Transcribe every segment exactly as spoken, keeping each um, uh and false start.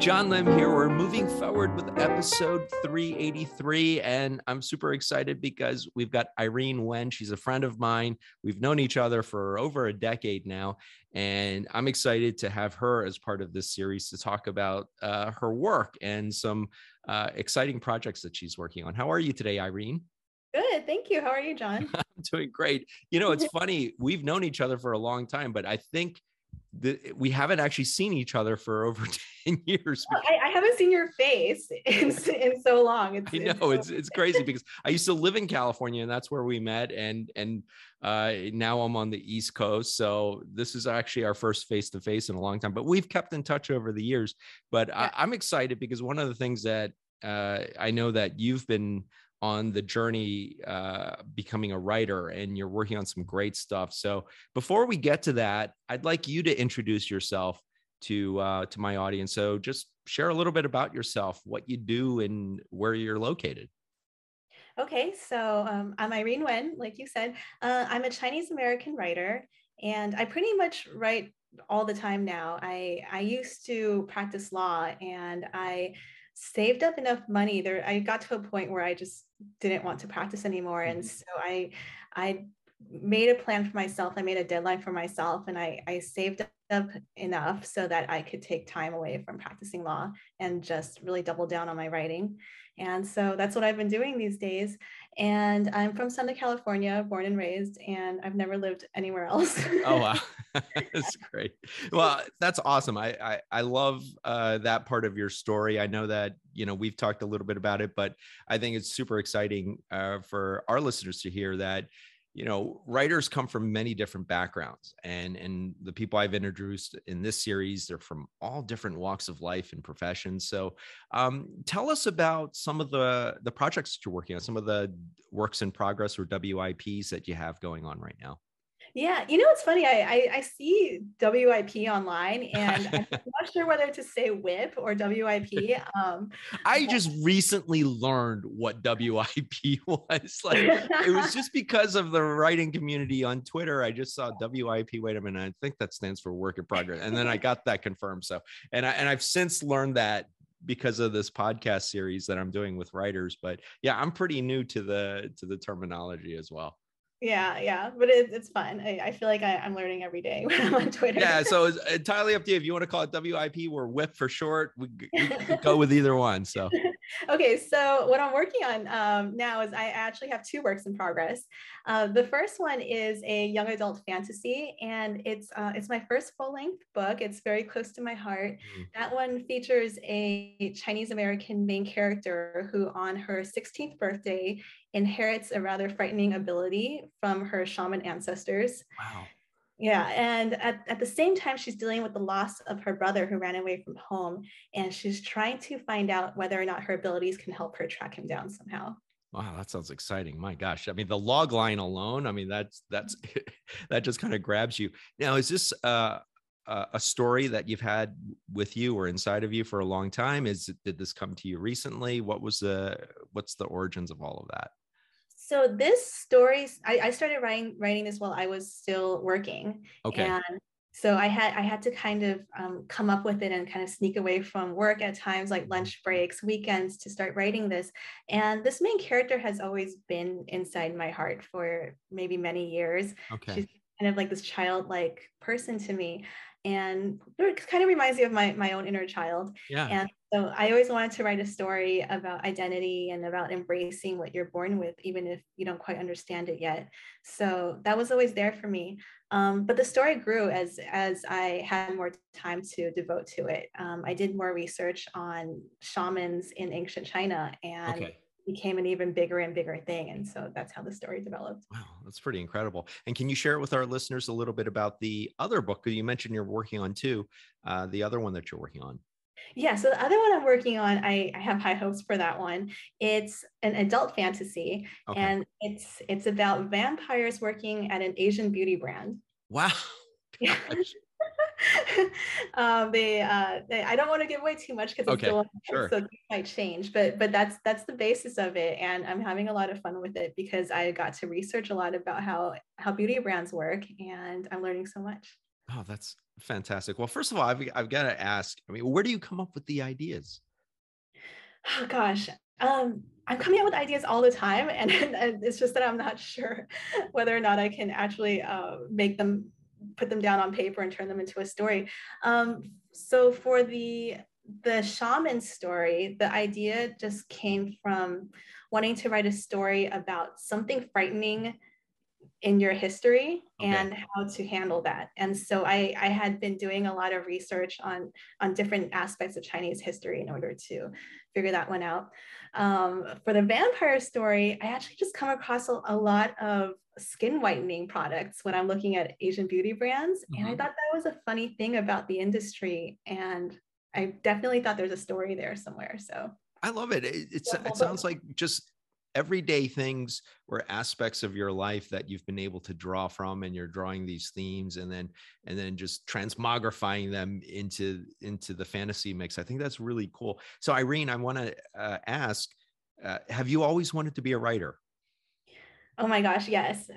John Lim here. We're moving forward with episode three eighty-three, and I'm super excited because we've got Irene Wen. She's a friend of mine. We've known each other for over a decade now, and I'm excited to have her as part of this series to talk about uh, her work and some uh, exciting projects that she's working on. How are you today, Irene? Good. Thank you. How are you, John? I'm doing great. You know, it's funny. We've known each other for a long time, but I think The, we haven't actually seen each other for over ten years. Well, I, I haven't seen your face in, in so long. It's, I know it's, it's crazy because I used to live in California and that's where we met. And, and uh, now I'm on the East Coast. So this is actually our first face-to-face in a long time, but we've kept in touch over the years. But yeah. I, I'm excited because one of the things that uh, I know that you've been on the journey uh, becoming a writer, and you're working on some great stuff. So before we get to that, I'd like you to introduce yourself to uh, to my audience. So just share a little bit about yourself, what you do and where you're located. Okay, so um, I'm Irene Wen, like you said. Uh, I'm a Chinese American writer, and I pretty much write all the time now. I, I used to practice law, and I saved up enough money there. I got to a point where I just didn't want to practice anymore. And so I, I made a plan for myself. I made a deadline for myself, and I, I saved up enough so that I could take time away from practicing law and just really double down on my writing. And so that's what I've been doing these days. And I'm from Southern California, born and raised, and I've never lived anywhere else. Oh, wow. That's great. Well, that's awesome. I, I, I love uh, that part of your story. I know that, you know, we've talked a little bit about it, but I think it's super exciting uh, for our listeners to hear that, you know, writers come from many different backgrounds, and, and the people I've introduced in this series, they're from all different walks of life and professions. So um, tell us about some of the, the projects that you're working on, some of the works in progress or W I Ps that you have going on right now. Yeah. You know, it's funny. I, I, I see W I P online, and I'm not sure whether to say W I P or W I P. Um, I just recently learned what W I P was. Like, it was just because of the writing community on Twitter. I just saw W I P. Wait a minute. I think that stands for work in progress. And then I got that confirmed. So, and I, and I've since learned that because of this podcast series that I'm doing with writers, but yeah, I'm pretty new to the, to the terminology as well. Yeah, yeah, but it, it's fun. I, I feel like I, I'm learning every day when I'm on Twitter. Yeah, so it's entirely up to you. If you want to call it W I P or W I P for short, we, we go with either one. So, okay, so what I'm working on um, now is I actually have two works in progress. Uh, the first one is a young adult fantasy, and it's uh, it's my first full length book. It's very close to my heart. Mm. That one features a Chinese American main character who, on her sixteenth birthday, inherits a rather frightening ability from her shaman ancestors. Wow. Yeah. And at, at the same time, she's dealing with the loss of her brother who ran away from home. And she's trying to find out whether or not her abilities can help her track him down somehow. Wow. That sounds exciting. My gosh. I mean, the log line alone, I mean, that's, that's, that just kind of grabs you. Now, is this uh, a story that you've had with you or inside of you for a long time? Is did this come to you recently? What was the, what's the origins of all of that? So this story, I, I started writing writing this while I was still working. Okay. And so I had I had to kind of um, come up with it and kind of sneak away from work at times, like lunch breaks, weekends, to start writing this. And this main character has always been inside my heart for maybe many years. Okay. She's kind of like this childlike person to me, and it kind of reminds me of my my own inner child. Yeah. And so I always wanted to write a story about identity and about embracing what you're born with, even if you don't quite understand it yet. So that was always there for me. Um, but the story grew as, as I had more time to devote to it. Um, I did more research on shamans in ancient China, and okay. became an even bigger and bigger thing. And so that's how the story developed. Wow, that's pretty incredible. And can you share with our listeners a little bit about the other book that you mentioned you're working on too, uh, the other one that you're working on? Yeah, so the other one I'm working on, I, I have high hopes for that one. It's an adult fantasy, okay. and it's it's about vampires working at an Asian beauty brand. Wow. Yeah. um, they, uh, they, I don't want to give away too much because okay. it's still sure. so things might change, but but that's that's the basis of it, and I'm having a lot of fun with it because I got to research a lot about how how beauty brands work, and I'm learning so much. Oh, that's fantastic. Well, first of all, I've, I've got to ask, I mean, where do you come up with the ideas? Oh, gosh. Um, I'm coming up with ideas all the time, and, and it's just that I'm not sure whether or not I can actually uh, make them, put them down on paper and turn them into a story. Um, so for the the shaman story, the idea just came from wanting to write a story about something frightening in your history okay. and how to handle that. And so I, I had been doing a lot of research on, on different aspects of Chinese history in order to figure that one out. Um, for the vampire story, I actually just come across a, a lot of skin whitening products when I'm looking at Asian beauty brands. Mm-hmm. And I thought that was a funny thing about the industry. And I definitely thought there's a story there somewhere. So I love it. It, it's, yeah. it sounds like just everyday things or aspects of your life that you've been able to draw from, and you're drawing these themes and then and then just transmogrifying them into into the fantasy mix. I think that's really cool. So Irene, I want to uh, ask, uh, have you always wanted to be a writer? Oh my gosh, yes.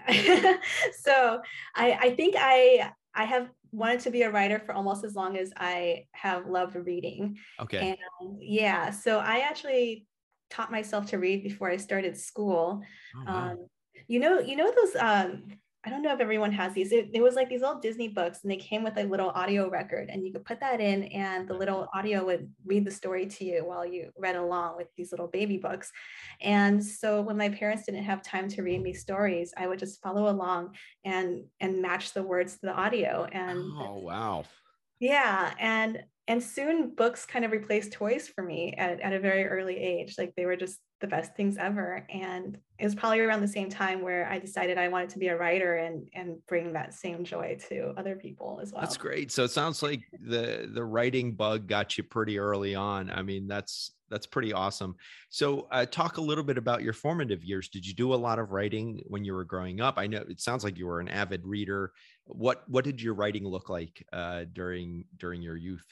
So I, I think I I have wanted to be a writer for almost as long as I have loved reading. Okay. And yeah, so I actually taught myself to read before I started school. Oh, wow. um, you know, you know, those, um, I don't know if everyone has these, it, it was like these old Disney books, and they came with a little audio record, and you could put that in and the little audio would read the story to you while you read along with these little baby books. And so when my parents didn't have time to read me stories, I would just follow along and, and match the words to the audio. And oh, wow. Yeah. And And soon books kind of replaced toys for me at, at a very early age. Like they were just the best things ever. And it was probably around the same time where I decided I wanted to be a writer and, and bring that same joy to other people as well. That's great. So it sounds like the, the writing bug got you pretty early on. I mean, that's, that's pretty awesome. So uh, talk a little bit about your formative years. Did you do a lot of writing when you were growing up? I know it sounds like you were an avid reader. What, what did your writing look like uh, during, during your youth?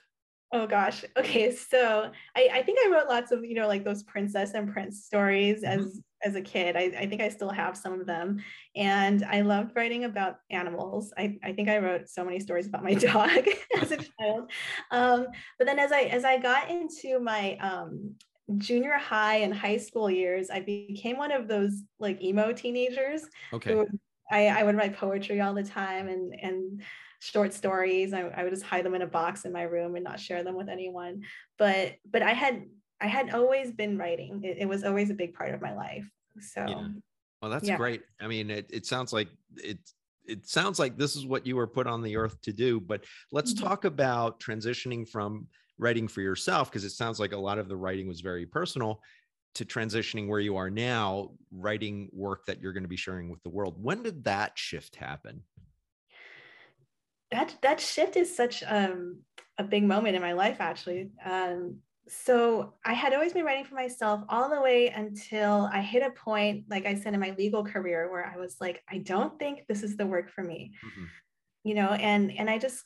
Oh gosh. Okay. So I, I think I wrote lots of, you know, like those princess and prince stories as, mm-hmm. as a kid. I, I think I still have some of them. And I loved writing about animals. I, I think I wrote so many stories about my dog as a child. Um, but then as I, as I got into my, um, junior high and high school years, I became one of those like emo teenagers. Okay. Who I, I would write poetry all the time and, and, short stories. I, I would just hide them in a box in my room and not share them with anyone. But but I had I had always been writing. It, it was always a big part of my life. So yeah. Well, that's yeah. great. I mean, it it sounds like it it sounds like this is what you were put on the earth to do. But let's mm-hmm. talk about transitioning from writing for yourself, because it sounds like a lot of the writing was very personal, to transitioning where you are now, writing work that you're going to be sharing with the world. When did that shift happen? That that shift is such um, a big moment in my life, actually. Um, so I had always been writing for myself all the way until I hit a point, like I said, in my legal career, where I was like, I don't think this is the work for me, mm-hmm. you know, and, and I just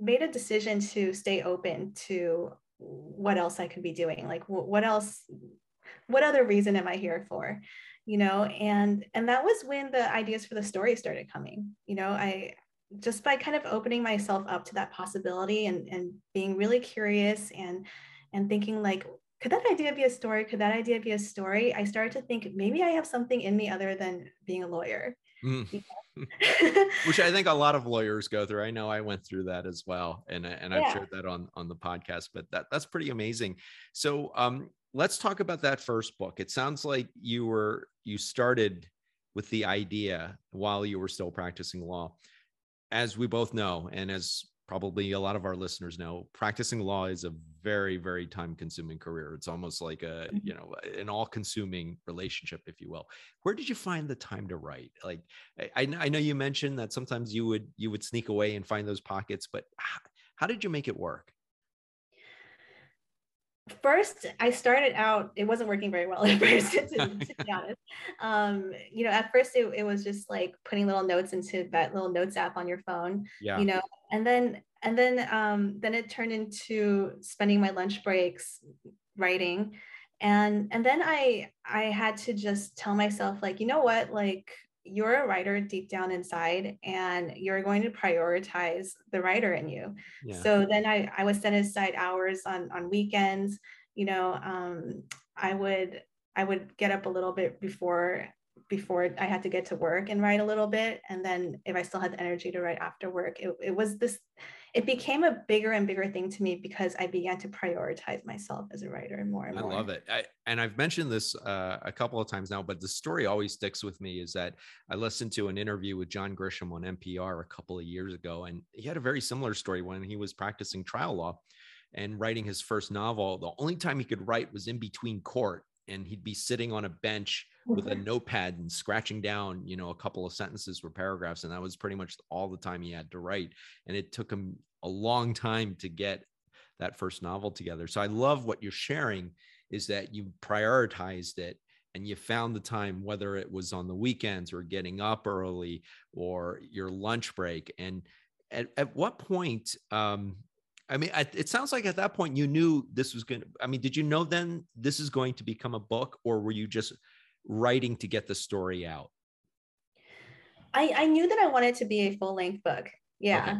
made a decision to stay open to what else I could be doing. Like what else, what other reason am I here for? You know, and, and that was when the ideas for the story started coming. You know, I, just by kind of opening myself up to that possibility and, and being really curious and, and thinking like, could that idea be a story? Could that idea be a story? I started to think maybe I have something in me other than being a lawyer. Mm. You know? Which I think a lot of lawyers go through. I know I went through that as well. And, and I've yeah. shared that on, on the podcast, but that, that's pretty amazing. So um, let's talk about that first book. It sounds like you were, you started with the idea while you were still practicing law. As we both know, and as probably a lot of our listeners know, practicing law is a very, very time-consuming career. It's almost like a, you know, an all-consuming relationship, if you will. Where did you find the time to write? Like, I, I know you mentioned that sometimes you would you would sneak away and find those pockets, but how, how did you make it work? First, I started out, it wasn't working very well at first, to, to be honest. Um, you know, at first it, it was just like putting little notes into that little notes app on your phone, yeah. you know, and then, and then, um, then it turned into spending my lunch breaks writing. And, and then I, I had to just tell myself like, you know what, like, you're a writer deep down inside, and you're going to prioritize the writer in you. Yeah. So then I, I would set aside hours on, on weekends, you know, um, I would, I would get up a little bit before, before I had to get to work and write a little bit. And then if I still had the energy to write after work, it, it was this, it became a bigger and bigger thing to me because I began to prioritize myself as a writer more and more. I love it. I, and I've mentioned this uh, a couple of times now, but the story always sticks with me is that I listened to an interview with John Grisham on N P R a couple of years ago, and he had a very similar story when he was practicing trial law and writing his first novel. The only time he could write was in between court, and he'd be sitting on a bench with a notepad and scratching down, you know, a couple of sentences or paragraphs. And that was pretty much all the time he had to write. And it took him a long time to get that first novel together. So I love what you're sharing is that you prioritized it and you found the time, whether it was on the weekends or getting up early or your lunch break. And at, at what point, um, I mean, it sounds like at that point you knew this was going to, I mean, did you know then this is going to become a book, or were you just writing to get the story out? I, I knew that I wanted to be a full length book. Yeah. Okay.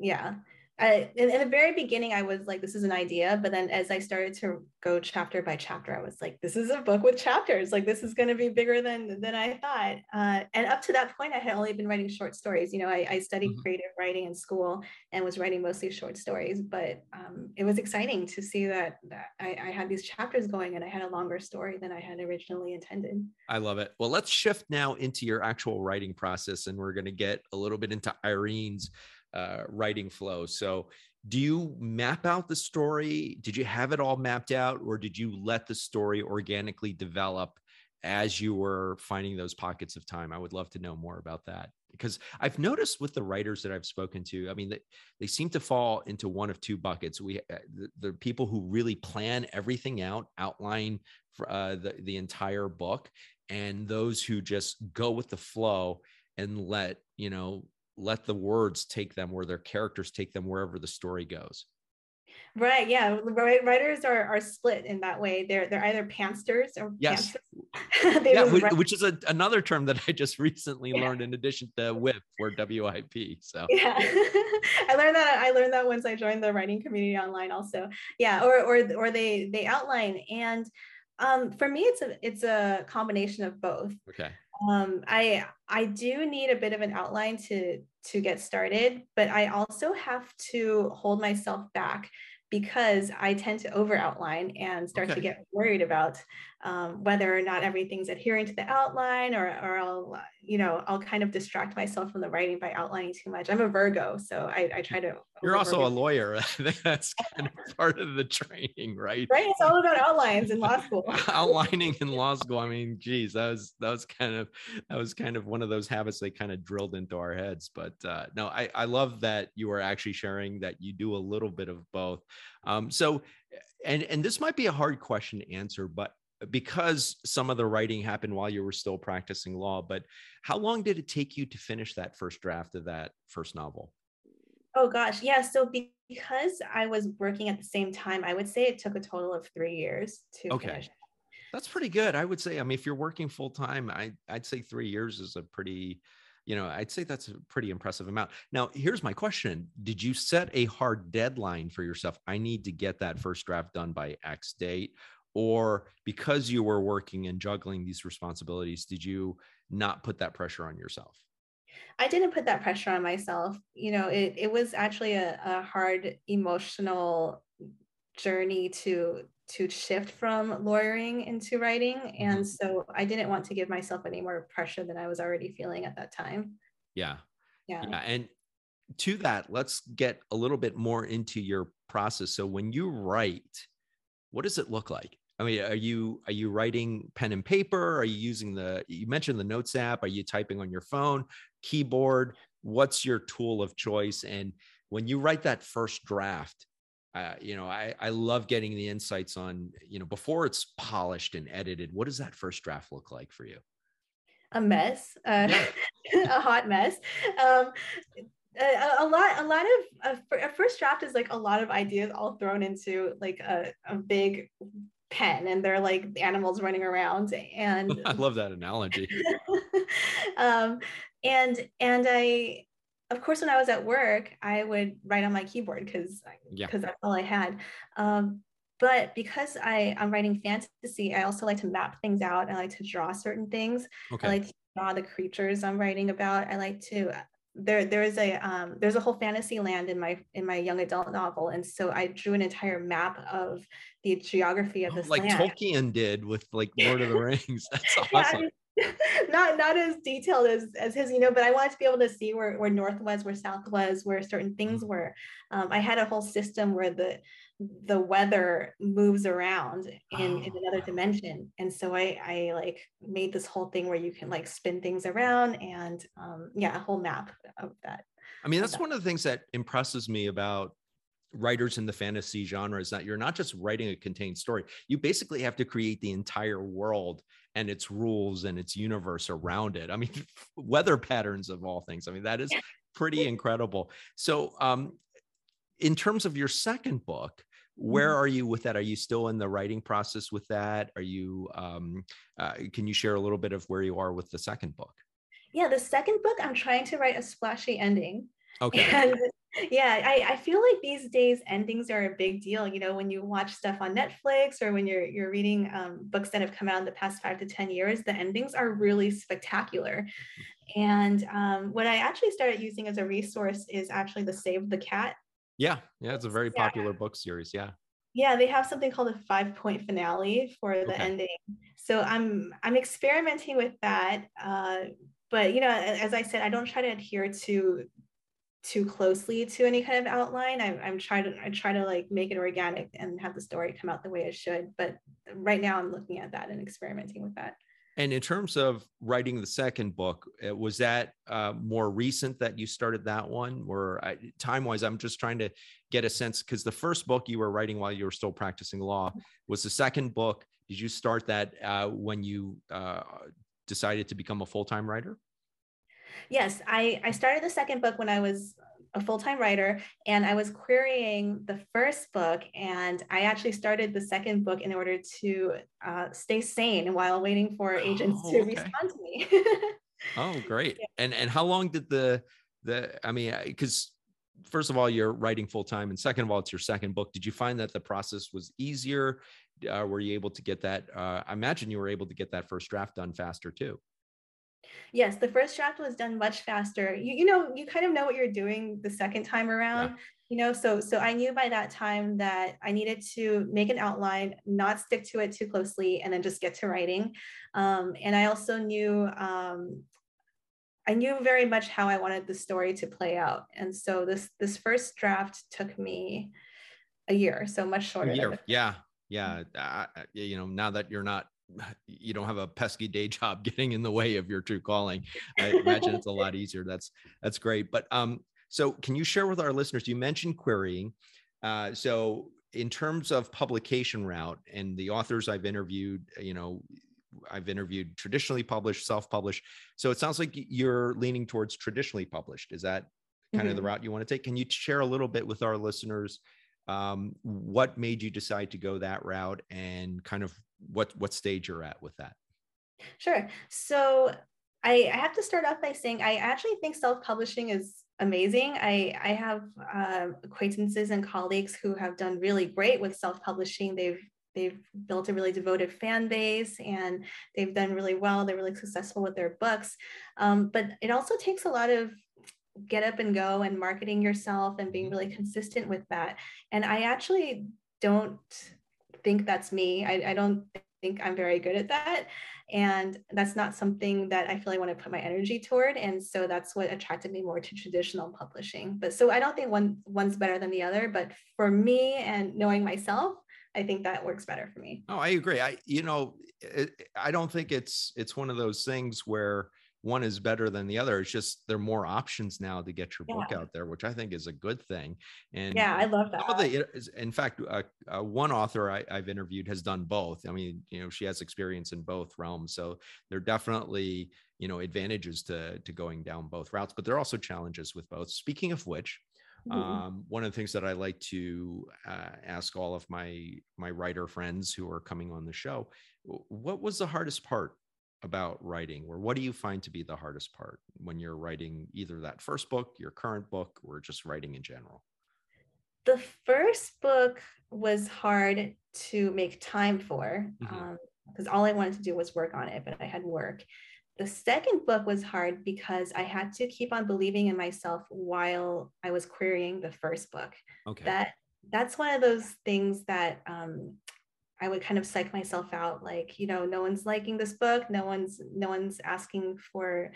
Yeah. I, in, in the very beginning, I was like, this is an idea. But then as I started to go chapter by chapter, I was like, this is a book with chapters. Like, this is going to be bigger than, than I thought. Uh, and up to that point, I had only been writing short stories. You know, I, I studied mm-hmm. creative writing in school and was writing mostly short stories, but um, it was exciting to see that, that I, I had these chapters going and I had a longer story than I had originally intended. I love it. Well, let's shift now into your actual writing process, and we're going to get a little bit into Irene's Uh, writing flow. So do you map out the story? Did you have it all mapped out, or did you let the story organically develop as you were finding those pockets of time? I would love to know more about that, because I've noticed with the writers that I've spoken to, I mean, they, they seem to fall into one of two buckets. We, the, the people who really plan everything out, outline for, uh, the, the entire book, and those who just go with the flow and let, you know, let the words take them, or their characters take them wherever the story goes. Right. Yeah. Writers are, are split in that way. They're, they're either pansters or yes. Pansters. Yeah, which, which is a, another term that I just recently yeah. learned in addition to W I P or W I P. So yeah, I learned that. I learned that once I joined the writing community online also. Yeah. Or, or, or they, they outline. And um, for me, it's a, it's a combination of both. Okay. Um, I, I do need a bit of an outline to, to get started, but I also have to hold myself back because I tend to over outline and start okay. to get worried about, um, whether or not everything's adhering to the outline, or, or I'll, you know, I'll kind of distract myself from the writing by outlining too much. I'm a Virgo, so I, I try to. You're also a lawyer. That's kind of part of the training, right? Right. It's all about outlines in law school. Outlining in law school. I mean, geez, that was, that was kind of, that was kind of one of those habits they kind of drilled into our heads. But uh, no, I, I love that you are actually sharing that you do a little bit of both. Um, so, and, and this might be a hard question to answer, but because some of the writing happened while you were still practicing law, but how long did it take you to finish that first draft of that first novel? Oh gosh. Yeah. So because I was working at the same time, I would say it took a total of three years to okay. finish. That's pretty good. I would say, I mean, if you're working full time, I I'd say three years is a pretty, you know, I'd say that's a pretty impressive amount. Now, here's my question. Did you set a hard deadline for yourself? I need to get that first draft done by X date, or because you were working and juggling these responsibilities, did you not put that pressure on yourself? I didn't put that pressure on myself. You know, it, it was actually a, a hard emotional journey to, to shift from lawyering into writing. Mm-hmm. And so I didn't want to give myself any more pressure than I was already feeling at that time. Yeah. Yeah. yeah. And to that, let's get a little bit more into your process. So when you write, what does it look like? I mean, are you, are you writing pen and paper? Are you using the, you mentioned the notes app. Are you typing on your phone, keyboard? What's your tool of choice? And when you write that first draft, uh, you know, I, I love getting the insights on, you know, before it's polished and edited, what does that first draft look like for you? A mess, uh, a hot mess. Um, A, a lot, a lot of a first draft is like a lot of ideas all thrown into like a, a big pen, and they're like animals running around. And I love that analogy. um, and and I, of course, when I was at work, I would write on my keyboard because yeah. that's all I had. Um, but because I, I'm writing fantasy, I also like to map things out. I like to draw certain things. Okay. I like to draw the creatures I'm writing about. I like to, there there is a um, there's a whole fantasy land in my in my young adult novel, and so I drew an entire map of the geography of oh, this like land. Like Tolkien did with like Lord of the Rings. That's awesome. Yeah, not not as detailed as as his, you know, but I wanted to be able to see where where north was, where south was, where certain things mm-hmm. were. Um, I had a whole system where the the weather moves around in, oh, in another dimension, and so I, I like made this whole thing where you can like spin things around, and um yeah a whole map of that. I mean, that's that. One of the things that impresses me about writers in the fantasy genre is that you're not just writing a contained story, you basically have to create the entire world and its rules and its universe around it. I mean, weather patterns of all things. I mean, that is pretty incredible. So um in terms of your second book, where are you with that? Are you still in the writing process with that? Are you, um, uh, can you share a little bit of where you are with the second book? Yeah, the second book, I'm trying to write a splashy ending. Okay. And yeah, I, I feel like these days endings are a big deal. You know, when you watch stuff on Netflix or when you're you're reading um, books that have come out in the past five to ten years, the endings are really spectacular. And um, what I actually started using as a resource is actually the Save the Cat. Yeah. Yeah. It's a very popular yeah. book series. Yeah. Yeah. They have something called a five point finale for the okay. ending. So I'm, I'm experimenting with that. Uh, but, you know, as I said, I don't try to adhere to too closely to any kind of outline. I, I'm trying to, I try to like make it organic and have the story come out the way it should. But right now I'm looking at that and experimenting with that. And in terms of writing the second book, was that uh, more recent that you started that one? Or I, time-wise, I'm just trying to get a sense, because the first book you were writing while you were still practicing law. Was the second book, did you start that uh, when you uh, decided to become a full-time writer? Yes, I, I started the second book when I was a full-time writer, and I was querying the first book, and I actually started the second book in order to uh, stay sane while waiting for agents oh, to okay. respond to me. Oh, great. Yeah. And and how long did the, the I mean, because first of all, you're writing full-time, and second of all, it's your second book. Did you find that the process was easier? Uh, were you able to get that? Uh, I imagine you were able to get that first draft done faster too. Yes, the first draft was done much faster. You, you know, you kind of know what you're doing the second time around, yeah. you know, so so I knew by that time that I needed to make an outline, not stick to it too closely, and then just get to writing. Um, and I also knew, um, I knew very much how I wanted the story to play out. And so this this first draft took me a year, so much shorter. Year. Yeah, yeah. Uh, you know, now that you're not you don't have a pesky day job getting in the way of your true calling, I imagine it's a lot easier. That's, that's great. But, um, so can you share with our listeners, you mentioned querying. Uh, so in terms of publication route and the authors I've interviewed, you know, I've interviewed traditionally published, self-published. So it sounds like you're leaning towards traditionally published. Is that kind mm-hmm. of the route you want to take? Can you share a little bit with our listeners, um, what made you decide to go that route, and kind of what, what stage you're at with that? Sure. So I, I have to start off by saying, I actually think self-publishing is amazing. I, I have, um, acquaintances and colleagues who have done really great with self-publishing. They've, they've built a really devoted fan base, and they've done really well. They're really successful with their books. Um, but it also takes a lot of get up and go and marketing yourself and being really consistent with that. And I actually don't think that's me. I, I don't think I'm very good at that. And that's not something that I feel I want to put my energy toward. And so that's what attracted me more to traditional publishing. But so I don't think one one's better than the other, but for me and knowing myself, I think that works better for me. Oh, I agree. I, you know, it, I don't think it's, it's one of those things where one is better than the other. It's just there are more options now to get your yeah. book out there, which I think is a good thing. And yeah, I love that. Some of the, in fact, uh, uh, one author I, I've interviewed has done both. I mean, you know, she has experience in both realms. So there are definitely, you know, advantages to, to going down both routes, but there are also challenges with both. Speaking of which, mm-hmm. um, one of the things that I like to uh, ask all of my, my writer friends who are coming on the show, what was the hardest part about writing, or what do you find to be the hardest part when you're writing either that first book, your current book, or just writing in general? The first book was hard to make time for, because mm-hmm. um, all I wanted to do was work on it, but I had work. The second book was hard because I had to keep on believing in myself while I was querying the first book. Okay. That that's one of those things that um, I would kind of psych myself out, like, you know, no one's liking this book, no one's no one's asking for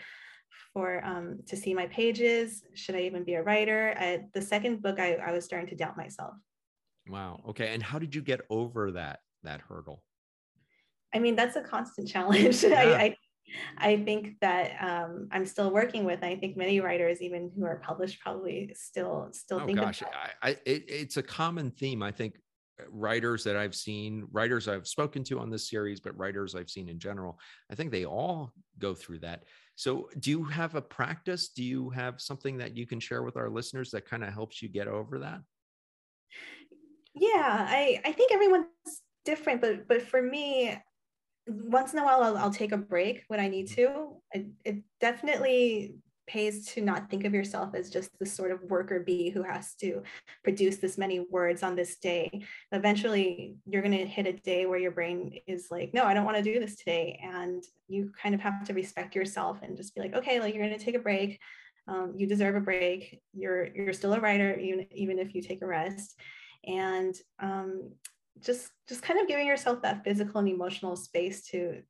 for um, to see my pages. Should I even be a writer? I, the second book, I, I was starting to doubt myself. Wow. Okay. And how did you get over that that hurdle? I mean, that's a constant challenge. Yeah. I, I I think that um, I'm still working with, I think many writers, even who are published, probably still still oh, think gosh. About it. I, I, it, it's a common theme. I think writers that I've seen, writers I've spoken to on this series, but writers I've seen in general, I think they all go through that. So do you have a practice? Do you have something that you can share with our listeners that kind of helps you get over that? Yeah, I, I think everyone's different, but but for me, once in a while, I'll, I'll take a break when I need to. It, it definitely pays to not think of yourself as just this sort of worker bee who has to produce this many words on this day. Eventually, you're going to hit a day where your brain is like, no, I don't want to do this today. And you kind of have to respect yourself and just be like, okay, like, you're going to take a break. Um, you deserve a break. You're you're still a writer, even, even if you take a rest. And um, just just kind of giving yourself that physical and emotional space to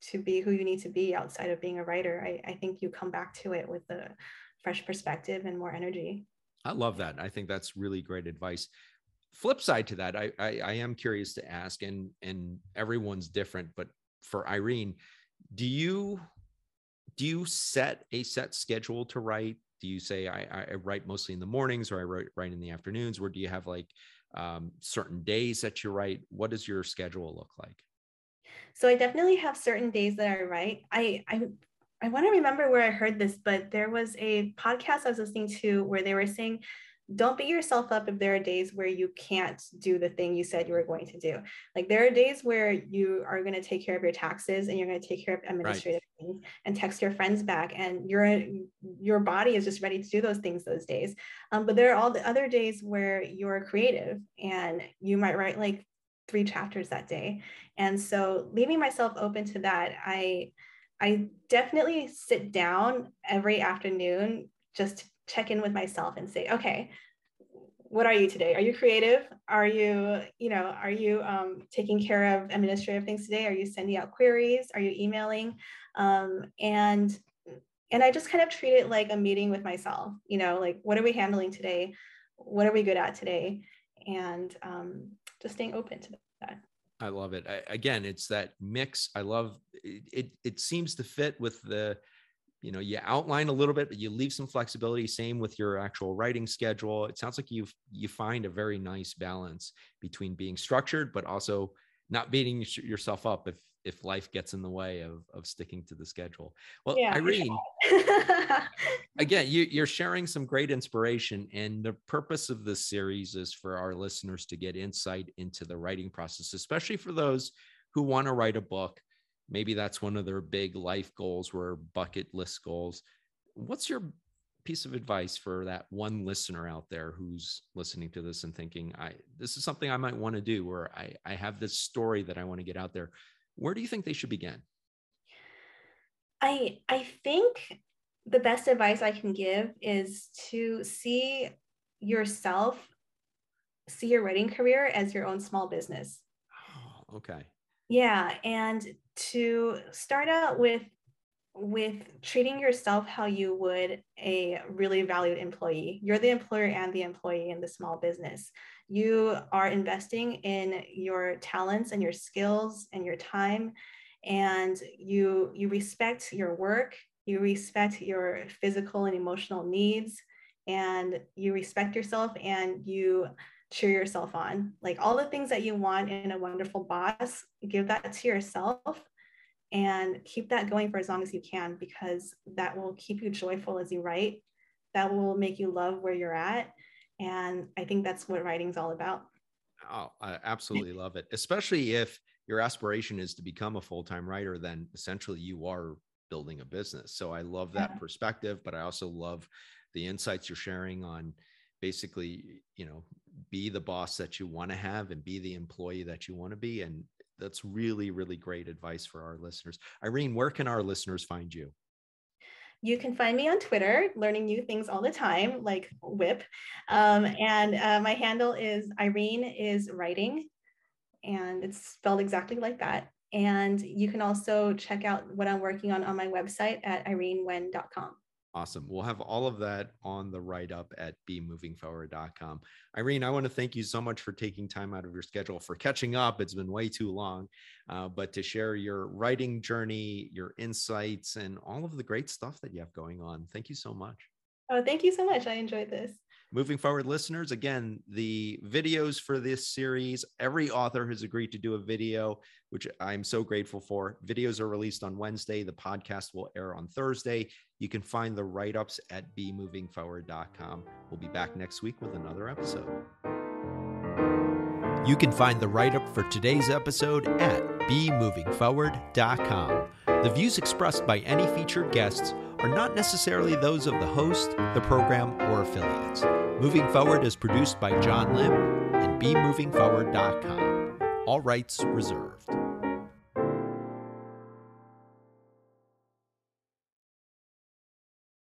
to be who you need to be outside of being a writer. I, I think you come back to it with a fresh perspective and more energy. I love that. I think that's really great advice. Flip side to that, I I, I am curious to ask, and and everyone's different, but for Irene, do you do you set a set schedule to write? Do you say, I, I write mostly in the mornings, or I write right in the afternoons, or do you have like um, certain days that you write? What does your schedule look like? So I definitely have certain days that I write. I, I, I want to remember where I heard this, but there was a podcast I was listening to where they were saying, don't beat yourself up if there are days where you can't do the thing you said you were going to do. Like, there are days where you are going to take care of your taxes, and you're going to take care of administrative right. things and text your friends back, and your your body is just ready to do those things those days. Um, but there are all the other days where you're creative and you might write like three chapters that day. And so leaving myself open to that, I I definitely sit down every afternoon just to check in with myself and say, okay, what are you today? Are you creative? Are you, you know, are you um, taking care of administrative things today? Are you sending out queries? Are you emailing? Um, and, and I just kind of treat it like a meeting with myself, you know, like, what are we handling today? What are we good at today? And um, just staying open to that. I love it. I, again, it's that mix. I love it. It, it seems to fit with the, you know, you outline a little bit, but you leave some flexibility, same with your actual writing schedule. It sounds like you've, you find a very nice balance between being structured, but also not beating yourself up if, if life gets in the way of, of sticking to the schedule. Well, yeah, Irene, yeah. Again, you, you're sharing some great inspiration, and the purpose of this series is for our listeners to get insight into the writing process, especially for those who want to write a book. Maybe that's one of their big life goals or bucket list goals. What's your piece of advice for that one listener out there who's listening to this and thinking, I, this is something I might want to do, or I, I have this story that I want to get out there. Where do you think they should begin? I, I think the best advice I can give is to see yourself, see your writing career as your own small business. Oh, okay. Yeah. And to start out with, with treating yourself how you would a really valued employee. You're the employer and the employee in the small business. You are investing in your talents and your skills and your time, and you, you respect your work, you respect your physical and emotional needs, and you respect yourself, and you cheer yourself on. Like, all the things that you want in a wonderful boss, give that to yourself and keep that going for as long as you can, because that will keep you joyful as you write. That will make you love where you're at. And I think that's what writing's all about. Oh, I absolutely love it. Especially if your aspiration is to become a full-time writer, then essentially you are building a business. So I love that perspective, but I also love the insights you're sharing on basically, you know, be the boss that you want to have and be the employee that you want to be. And that's really, really great advice for our listeners. Irene, where can our listeners find you? You can find me on Twitter, learning new things all the time, like whip. Um, and uh, my handle is Irene is writing, and it's spelled exactly like that. And you can also check out what I'm working on on my website at irene wen dot com. Awesome. We'll have all of that on the write-up at be moving forward dot com. Irene, I want to thank you so much for taking time out of your schedule, for catching up. It's been way too long, uh, but to share your writing journey, your insights, and all of the great stuff that you have going on. Thank you so much. Oh, thank you so much. I enjoyed this. Moving Forward listeners, again, the videos for this series, every author has agreed to do a video, which I'm so grateful for. Videos are released on Wednesday. The podcast will air on Thursday. You can find the write-ups at be moving forward dot com. We'll be back next week with another episode. You can find the write-up for today's episode at be moving forward dot com. The views expressed by any featured guests are not necessarily those of the host, the program, or affiliates. Moving Forward is produced by John Lim and be moving forward dot com. All rights reserved.